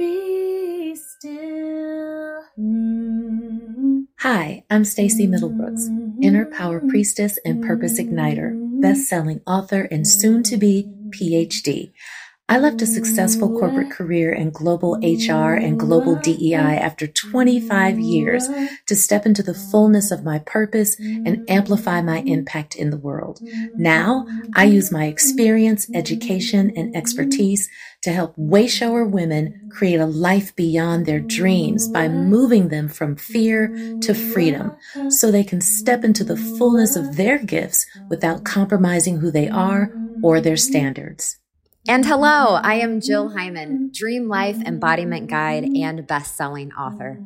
Be still. Hi, I'm Stacy Middlebrooks, Inner Power Priestess and Purpose Igniter, best-selling author and soon-to-be PhD. I left a successful corporate career in global HR and global DEI after 25 years to step into the fullness of my purpose and amplify my impact in the world. Now, I use my experience, education, and expertise to help Wayshower women create a life beyond their dreams by moving them from fear to freedom so they can step into the fullness of their gifts without compromising who they are or their standards. And hello, I am Jill Hyman, Dream Life Embodiment Guide and best-selling author.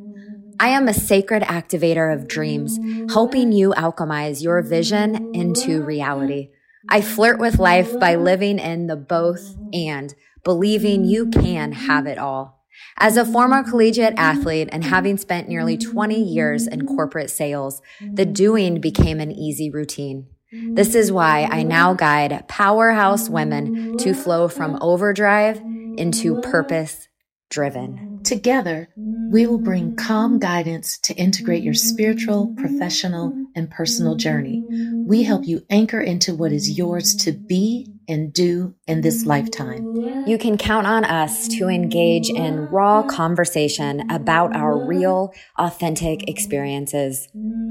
I am a sacred activator of dreams, helping you alchemize your vision into reality. I flirt with life by living in the both and, believing you can have it all. As a former collegiate athlete and having spent nearly 20 years in corporate sales, the doing became an easy routine. This is why I now guide powerhouse women to flow from overdrive into purpose-driven. Together, we will bring calm guidance to integrate your spiritual, professional, and personal journey. We help you anchor into what is yours to be and do in this lifetime. You can count on us to engage in raw conversation about our real, authentic experiences.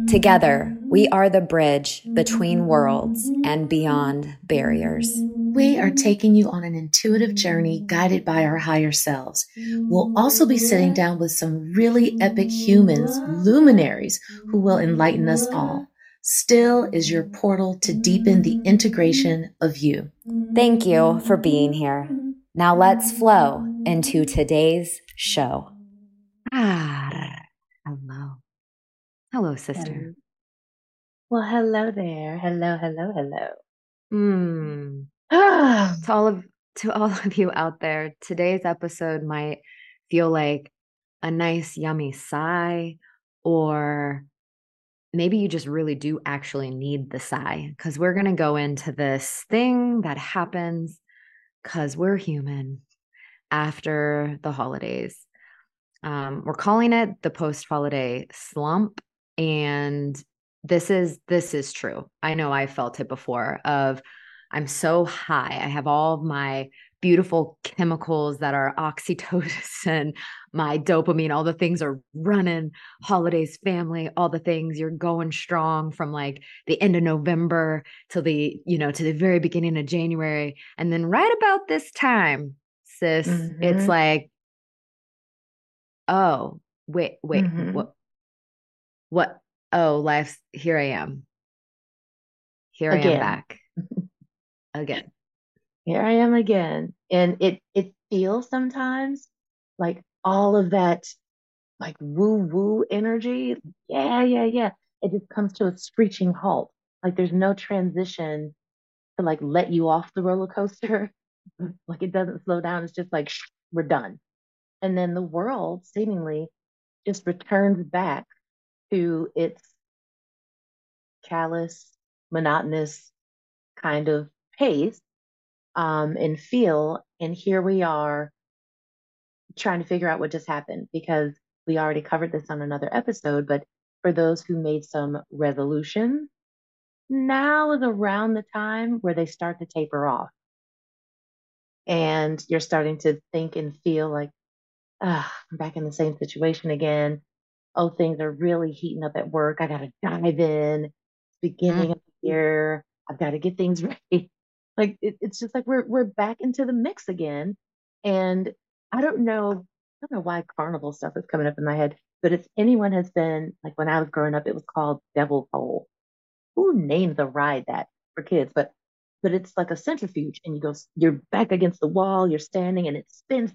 Together, we are the bridge between worlds and beyond barriers. We are taking you on an intuitive journey guided by our higher selves. We'll also be sitting down with some really epic humans, luminaries, who will enlighten us all. Still is your portal to deepen the integration of you. Thank you for being here. Now let's flow into today's show. Hello. Hello, sister. Well, hello there. Hello. To all of you out there, today's episode might feel like a nice, yummy sigh, or maybe you just really do actually need the sigh, because we're going to go into this thing that happens because we're human after the holidays. We're calling it the post-holiday slump. And this is true. I know I felt it before of I'm so high. I have all of my beautiful chemicals that are oxytocin, my dopamine, all the things are running, holidays, family, all the things. You're going strong from like the end of November to the very beginning of January. And then right about this time, sis, It's like, oh, wait, what? Oh, life's here. I am. Here again. I am back again. Here I am again. And it feels sometimes like all of that like woo-woo energy. Yeah. It just comes to a screeching halt. Like there's no transition to like let you off the roller coaster. Like it doesn't slow down. It's just like, we're done. And then the world seemingly just returns back to its callous, monotonous kind of pace. And feel, and here we are trying to figure out what just happened, because we already covered this on another episode. But for those who made some resolutions, now is around the time where they start to taper off, and you're starting to think and feel like, I'm back in the same situation again. Oh, things are really heating up at work. I got to dive in. Beginning of the year, I've got to get things ready. Like it's just like we're back into the mix again, and I don't know why carnival stuff is coming up in my head. But if anyone has been like, when I was growing up, it was called Devil's Hole. Who named the ride that for kids? But it's like a centrifuge, and you're back against the wall, you're standing, and it spins.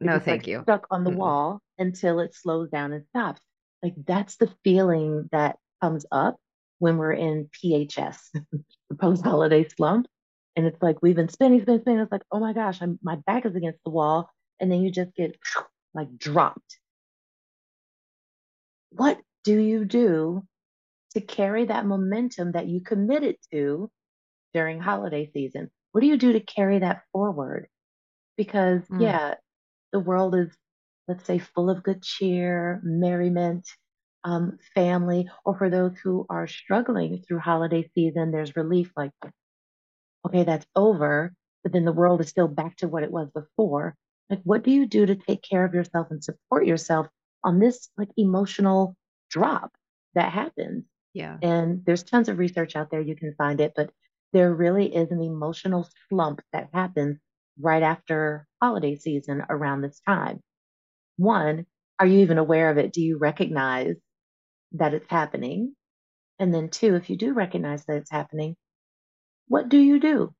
No, thank you. Stuck on the wall until it slows down and stops. Like that's the feeling that comes up when we're in PHS, the post-holiday slump. And it's like, we've been spinning. It's like, oh my gosh, my back is against the wall. And then you just get like dropped. What do you do to carry that momentum that you committed to during holiday season? What do you do to carry that forward? Because the world is, let's say, full of good cheer, merriment, family, or for those who are struggling through holiday season, there's relief like, okay, that's over, but then the world is still back to what it was before. Like, what do you do to take care of yourself and support yourself on this like emotional drop that happens? Yeah. And there's tons of research out there. You can find it, but there really is an emotional slump that happens right after holiday season around this time. One, are you even aware of it? Do you recognize that it's happening? And then two, if you do recognize that it's happening, what do you do?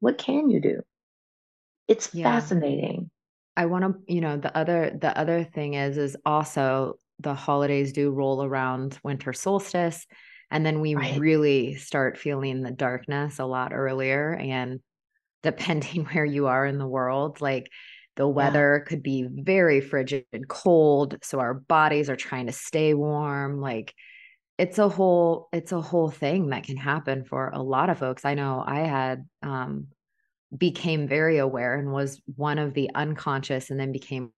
What can you do? It's fascinating. I want to, the other thing is also the holidays do roll around winter solstice. And then we really start feeling the darkness a lot earlier. And depending where you are in the world, like the weather could be very frigid and cold. So our bodies are trying to stay warm. Like it's a whole thing that can happen for a lot of folks. I know I had, became very aware and was one of the unconscious, and then became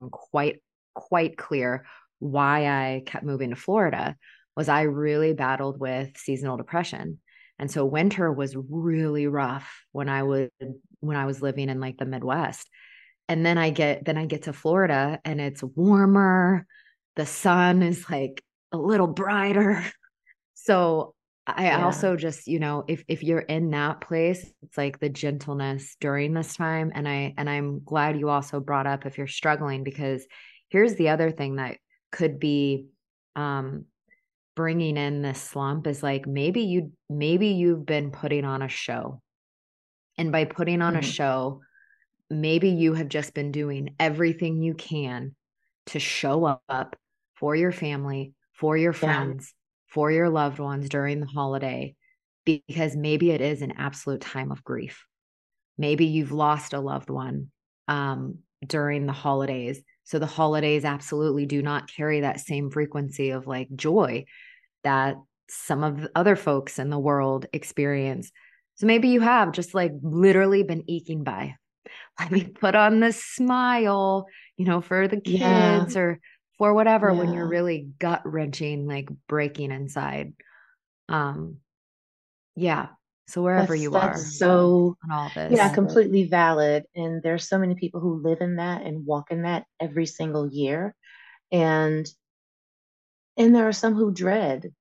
quite clear why I kept moving to Florida was I really battled with seasonal depression. And so winter was really rough when I was living in like the Midwest. And then I get to Florida and it's warmer. The sun is like a little brighter. So I also just, if you're in that place, it's like the gentleness during this time. And I'm glad you also brought up if you're struggling, because here's the other thing that could be, bringing in this slump is like, maybe you've been putting on a show, and by putting on a show, maybe you have just been doing everything you can to show up for your family, for your friends, for your loved ones during the holiday, because maybe it is an absolute time of grief. Maybe you've lost a loved one, during the holidays. So the holidays absolutely do not carry that same frequency of like joy that some of the other folks in the world experience. So maybe you have just like literally been eking by. Let me put on this smile, for the kids or for whatever, when you're really gut wrenching, like breaking inside. So wherever you are. So on all this. Yeah, completely valid. And there's so many people who live in that and walk in that every single year. And there are some who dread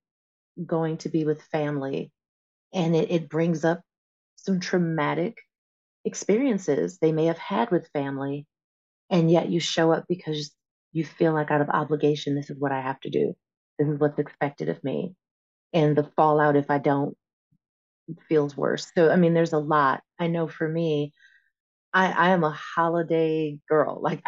going to be with family. And it brings up some traumatic experiences they may have had with family. And yet you show up because you feel like out of obligation, this is what I have to do. This is what's expected of me. And the fallout if I don't, it feels worse. So, there's a lot. I know for me, I am a holiday girl. Like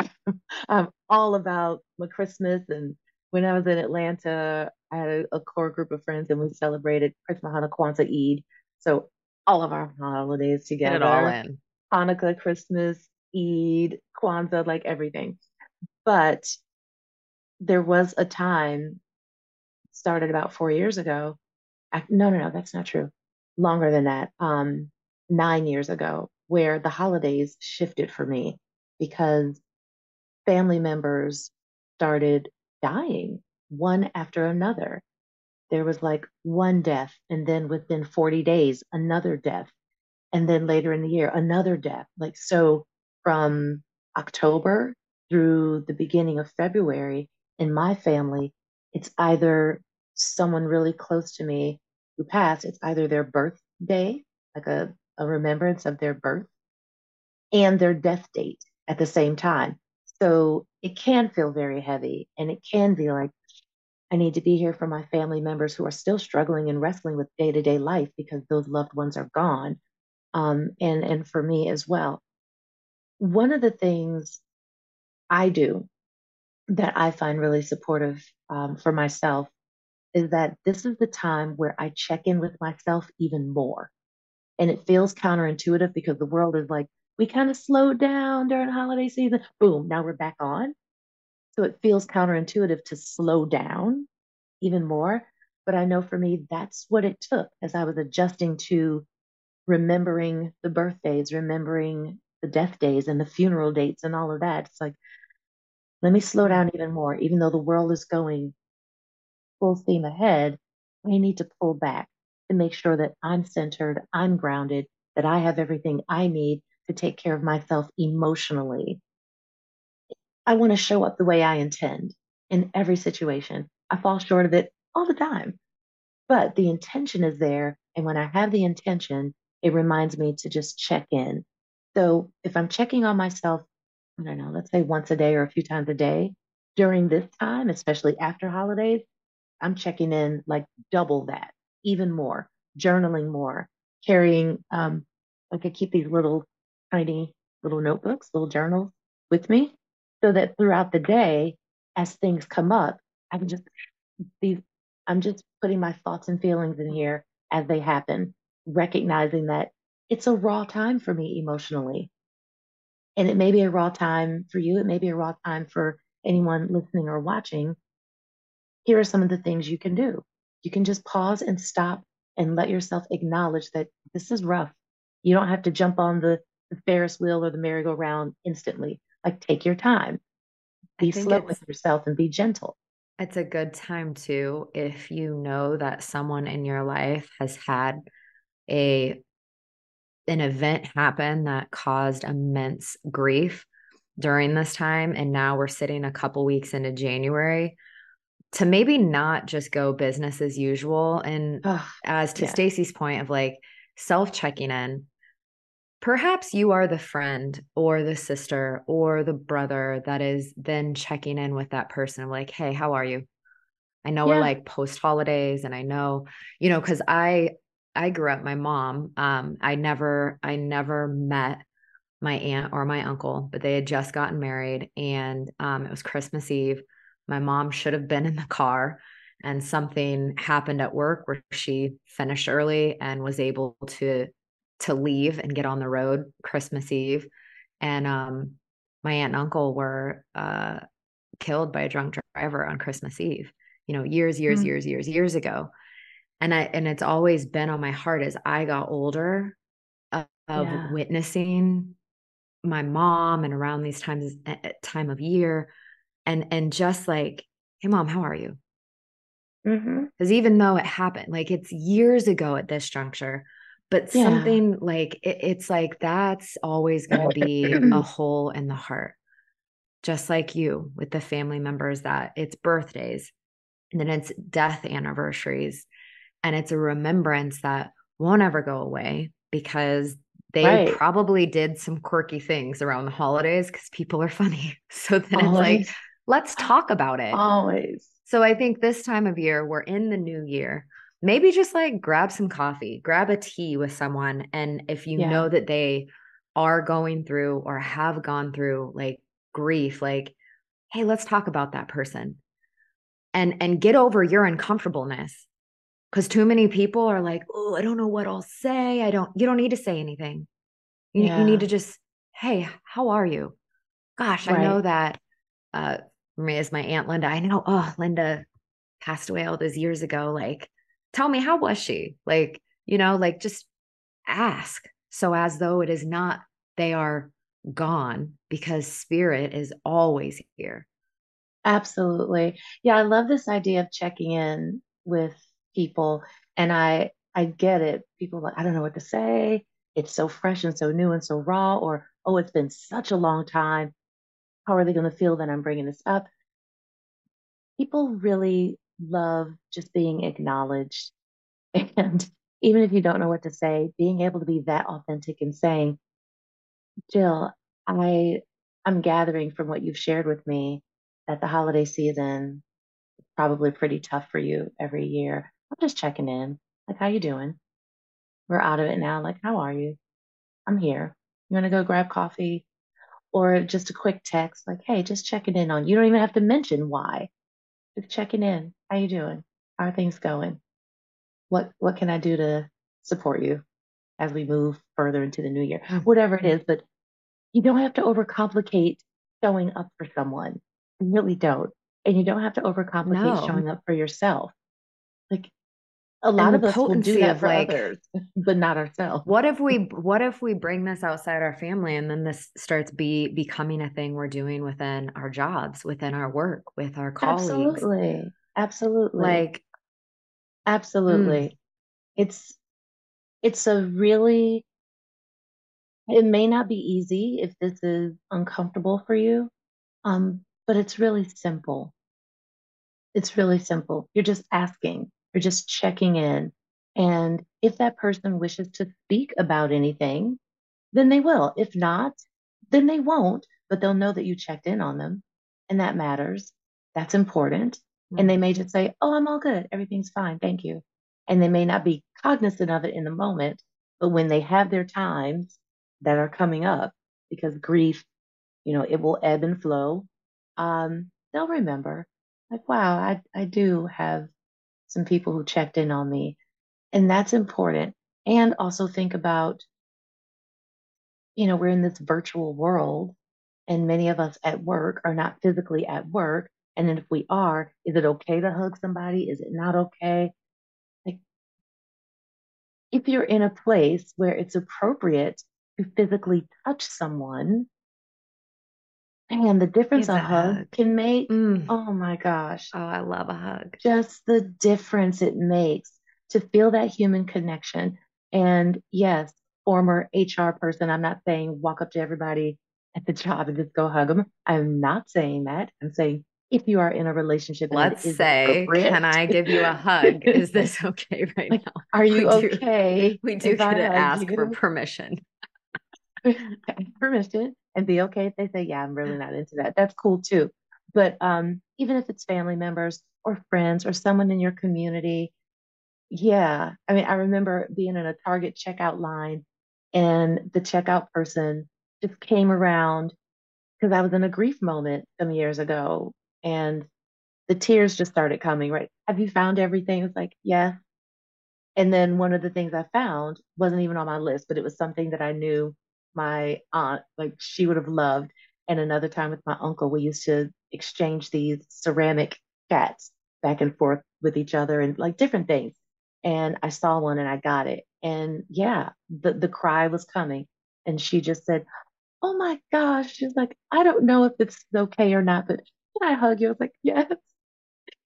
I'm all about my Christmas. And when I was in Atlanta, I had a core group of friends and we celebrated Christmas, Hanukkah, Kwanzaa, Eid. So all of our holidays together. Get it all in. Hanukkah, Christmas, Eid, Kwanzaa, like everything. But there was a time, started about 4 years ago. No, that's not true. Longer than that, 9 years ago, where the holidays shifted for me because family members started dying one after another. There was like one death, and then within 40 days, another death. And then later in the year, another death. Like, so from October through the beginning of February in my family, it's either someone really close to me who passed, it's either their birthday, like a remembrance of their birth, and their death date at the same time. So it can feel very heavy, and it can be like, I need to be here for my family members who are still struggling and wrestling with day-to-day life because those loved ones are gone. And for me as well. One of the things I do that I find really supportive for myself is that this is the time where I check in with myself even more. And it feels counterintuitive because the world is like, we kind of slowed down during holiday season. Boom, now we're back on. So it feels counterintuitive to slow down even more. But I know for me, that's what it took as I was adjusting to remembering the birthdays, remembering the death days and the funeral dates and all of that. It's like, Let me slow down even more. Even though the world is going full steam ahead, I need to pull back and make sure that I'm centered, I'm grounded, that I have everything I need to take care of myself emotionally. I want to show up the way I intend in every situation. I fall short of it all the time, but the intention is there. And when I have the intention, it reminds me to just check in. So if I'm checking on myself, I don't know, let's say once a day or a few times a day during this time, especially after holidays, I'm checking in like double that, even more, journaling more, carrying, like I keep these little tiny little notebooks, little journals with me so that throughout the day, as things come up, I can just be, I'm just putting my thoughts and feelings in here as they happen, recognizing that it's a raw time for me emotionally. And it may be a raw time for you. It may be a raw time for anyone listening or watching. Here are some of the things you can do. You can just pause and stop and let yourself acknowledge that this is rough. You don't have to jump on the Ferris wheel or the merry-go-round instantly. Like, take your time. Be slow with yourself and be gentle. It's a good time, too, if you know that someone in your life has had an event happen that caused immense grief during this time. And now we're sitting a couple weeks into January, to maybe not just go business as usual. And Stacy's point of like self-checking in, perhaps you are the friend or the sister or the brother that is then checking in with that person of like, hey, how are you? I know we're like post holidays, and I know, you know, cause I grew up, my mom, I never met my aunt or my uncle, but they had just gotten married, and it was Christmas Eve. My mom should have been in the car, and something happened at work where she finished early and was able to leave and get on the road Christmas Eve. And my aunt and uncle were killed by a drunk driver on Christmas Eve, you know, years ago. And it's always been on my heart as I got older of witnessing my mom and around these times, time of year. And just like, hey, mom, how are you? Because even though it happened, like it's years ago at this juncture, but something like it's like that's always going to be a hole in the heart. Just like you with the family members that it's birthdays and then it's death anniversaries. And it's a remembrance that won't ever go away because they probably did some quirky things around the holidays because people are funny. So then it's like, let's talk about it. Always. So I think this time of year, we're in the new year, maybe just like grab some coffee, grab a tea with someone. And if you know that they are going through or have gone through like grief, like, hey, let's talk about that person and get over your uncomfortableness. Cause too many people are like, oh, I don't know what I'll say. You don't need to say anything. You need to just, hey, how are you? Gosh, I know that, for me as my aunt Linda, I know, oh, Linda passed away all those years ago. Like, tell me, how was she? Like, you know, like just ask. So as though it is not, they are gone, because spirit is always here. Absolutely. Yeah. I love this idea of checking in with people. And I get it. People are like, I don't know what to say. It's so fresh and so new and so raw, or, oh, it's been such a long time. How are they going to feel that I'm bringing this up? People really love just being acknowledged. And even if you don't know what to say, being able to be that authentic and saying, Jill, I'm gathering from what you've shared with me that the holiday season is probably pretty tough for you every year. I'm just checking in. Like, how you doing? We're out of it now. Like, how are you? I'm here. You want to go grab coffee? Or just a quick text like, hey, just checking in on you. Don't even have to mention why. Just checking in. How you doing? How are things going? What can I do to support you as we move further into the new year? Whatever it is, but you don't have to overcomplicate showing up for someone. You really don't. And you don't have to overcomplicate showing up for yourself. Like, A lot of us will do that for others, but not ourselves. What if we bring this outside our family, and then this starts becoming a thing we're doing within our jobs, within our work, with our colleagues? Absolutely. It may not be easy if this is uncomfortable for you, but it's really simple. You're just asking. You're just checking in. And if that person wishes to speak about anything, then they will. If not, then they won't, but they'll know that you checked in on them. And that matters. That's important. Mm-hmm. And they may just say, "Oh, I'm all good. Everything's fine. Thank you." And they may not be cognizant of it in the moment, but when they have their times that are coming up, because grief, it will ebb and flow, they'll remember, like, wow, I do have some people who checked in on me. And that's important. And also think about, we're in this virtual world, and many of us at work are not physically at work. And then if we are, is it okay to hug somebody? Is it not okay? Like, if you're in a place where it's appropriate to physically touch someone, and the difference a hug can make, oh my gosh. Oh, I love a hug. Just the difference it makes to feel that human connection. And yes, former HR person, I'm not saying walk up to everybody at the job and just go hug them. I'm not saying that. I'm saying if you are in a relationship, let's say, can I give you a hug? Is this okay right now? Are you okay? We do get to ask for permission. And be okay if they say, yeah, I'm really not into that. That's cool too. But even if it's family members or friends or someone in your community, yeah. I mean, I remember being in a Target checkout line, and the checkout person just came around because I was in a grief moment some years ago, and the tears just started coming, right? Have you found everything? It's like, yeah. And then one of the things I found wasn't even on my list, but it was something that I knew my aunt, like, she would have loved. And another time with my uncle, we used to exchange these ceramic cats back and forth with each other and like different things. And I saw one and I got it. And yeah, the cry was coming. And she just said, "Oh my gosh." She's like, "I don't know if it's okay or not, but can I hug you?" I was like, yes.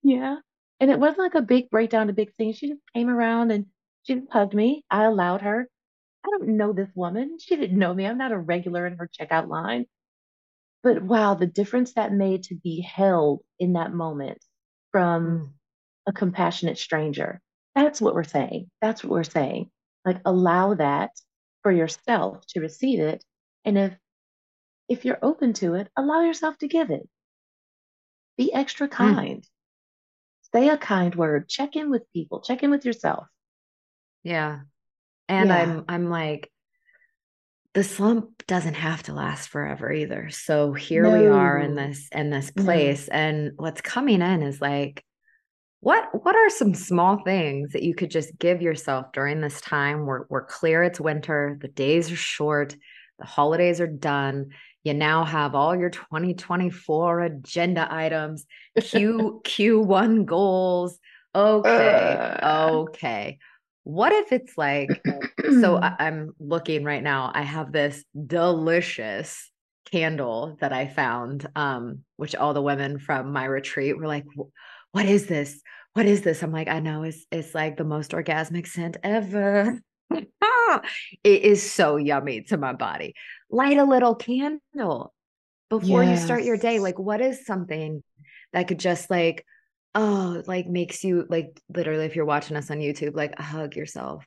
Yeah. And it wasn't like a big breakdown, a big thing. She just came around and she just hugged me. I allowed her. I don't know this woman. She didn't know me. I'm not a regular in her checkout line. But wow, the difference that made to be held in that moment from a compassionate stranger. That's what we're saying. Like, allow that for yourself to receive it. And if you're open to it, allow yourself to give it. Be extra kind. Say a kind word. Check in with people. Check in with yourself. Yeah. And yeah. I'm like, the slump doesn't have to last forever either. So here we are in this place. And what's coming in is like, what are some small things that you could just give yourself during this time? We're clear it's winter, the days are short, the holidays are done. You now have all your 2024 agenda items, Q1 goals. Okay. What if it's like, so I'm looking right now, I have this delicious candle that I found, which all the women from my retreat were like, what is this? I'm like, I know, it's like the most orgasmic scent ever. It is so yummy to my body. Light a little candle before you start your day. Like, what is something that could just like, oh, like makes you like, literally, if you're watching us on YouTube, like, hug yourself.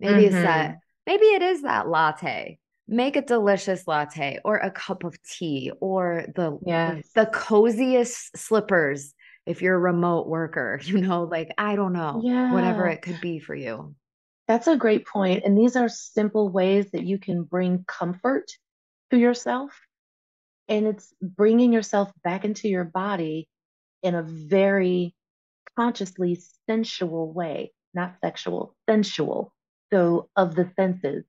Maybe it's that, maybe it is that latte. Make a delicious latte or a cup of tea or the coziest slippers. If you're a remote worker, like, I don't know, whatever it could be for you. That's a great point. And these are simple ways that you can bring comfort to yourself. And it's bringing yourself back into your body in a very consciously sensual way, not sexual, sensual. So of the senses,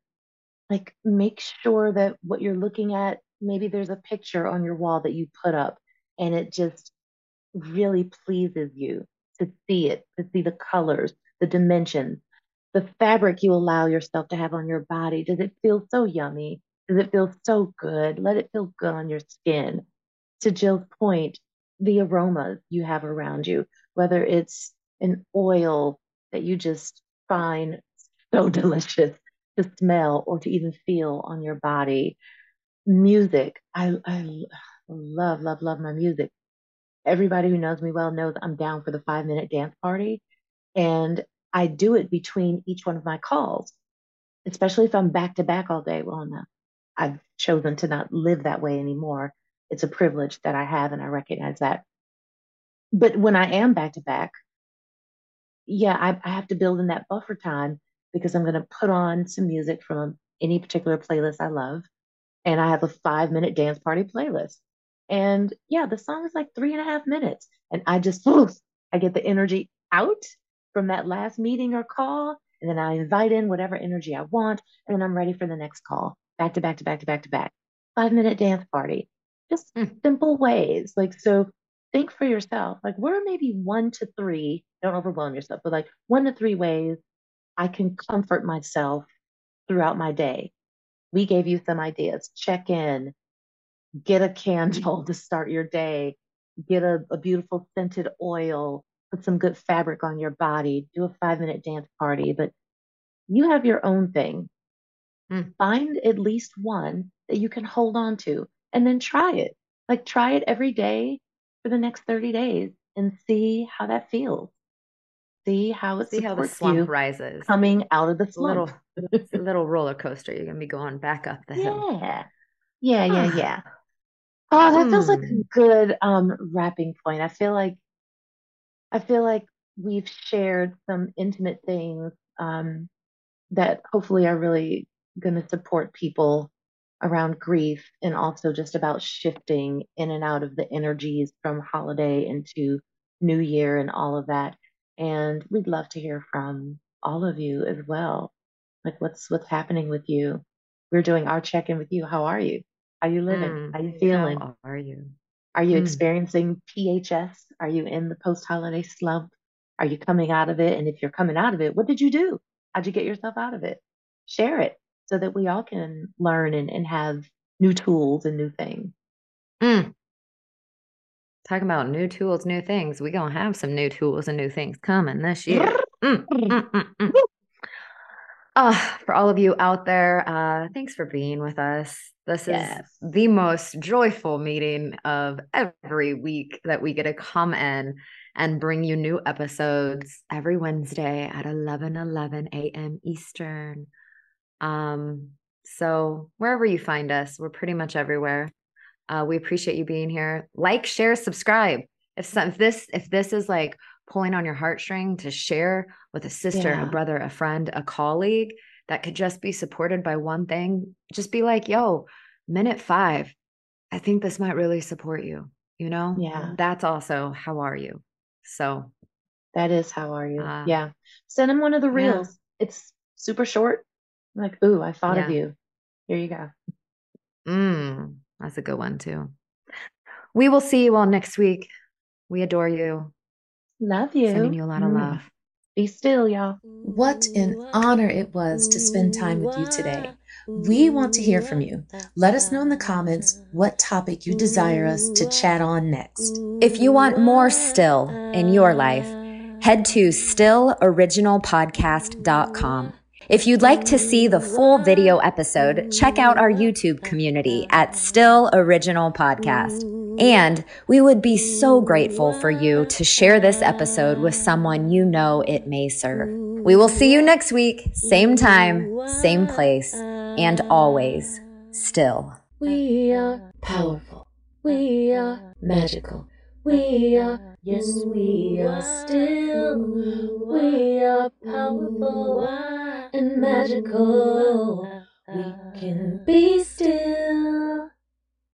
like, make sure that what you're looking at, maybe there's a picture on your wall that you put up and it just really pleases you to see it, to see the colors, the dimension, the fabric you allow yourself to have on your body. Does it feel so yummy? Does it feel so good? Let it feel good on your skin. To Jill's point, the aromas you have around you, whether it's an oil that you just find so delicious to smell or to even feel on your body. Music. I love, love, love my music. Everybody who knows me well knows I'm down for the 5-minute dance party. And I do it between each one of my calls, especially if I'm back to back all day. Well, no, I've chosen to not live that way anymore. It's a privilege that I have, and I recognize that. But when I am back to back, yeah, I have to build in that buffer time because I'm going to put on some music from any particular playlist I love. And I have a 5-minute dance party playlist. And yeah, the song is like 3.5 minutes. And I just, I get the energy out from that last meeting or call. And then I invite in whatever energy I want. And then I'm ready for the next call. Back to back to back to back to back. 5-minute dance party. Just simple ways. Like, so think for yourself, like, what are maybe 1 to 3, don't overwhelm yourself, but like 1 to 3 ways I can comfort myself throughout my day. We gave you some ideas. Check in, get a candle to start your day, get a beautiful scented oil, put some good fabric on your body, do a 5-minute dance party, but you have your own thing. Find at least one that you can hold on to. And then try it, like try it every day for the next 30 days and see how that feels. See how it supports how the slump you rises coming out of the slump. Little roller coaster. You're going to be going back up the hill. Yeah. Oh, that feels like a good wrapping point. I feel like we've shared some intimate things that hopefully are really going to support people around grief, and also just about shifting in and out of the energies from holiday into New Year and all of that. And we'd love to hear from all of you as well. Like what's happening with you? We're doing our check-in with you. How are you? How are you living? How are you feeling? How are you? Are you experiencing PHS? Are you in the post-holiday slump? Are you coming out of it? And if you're coming out of it, what did you do? How'd you get yourself out of it? Share it, so that we all can learn and have new tools and new things. Talking about new tools, new things. We're going to have some new tools and new things coming this year. For all of you out there, thanks for being with us. This is the most joyful meeting of every week that we get to come in and bring you new episodes every Wednesday at 11:11 a.m. Eastern. So wherever you find us, we're pretty much everywhere. We appreciate you being here. Like, share, subscribe. If this is like pulling on your heartstring to share with a sister, a brother, a friend, a colleague that could just be supported by one thing, just be like, yo, minute 5, I think this might really support you. You know? Yeah. That's also how are you? So that is how are you. Yeah. Send them one of the reels. Yeah. It's super short. Like, ooh, I thought of you. Here you go. That's a good one too. We will see you all next week. We adore you. Love you. Sending you a lot of love. Be still, y'all. What an honor it was to spend time with you today. We want to hear from you. Let us know in the comments what topic you desire us to chat on next. If you want more Still in your life, head to stilloriginalpodcast.com. If you'd like to see the full video episode, check out our YouTube community at Still Original Podcast. And we would be so grateful for you to share this episode with someone you know it may serve. We will see you next week, same time, same place, and always still. We are powerful. We are magical. We are, yes, we are still. We are powerful and magical. We can be still.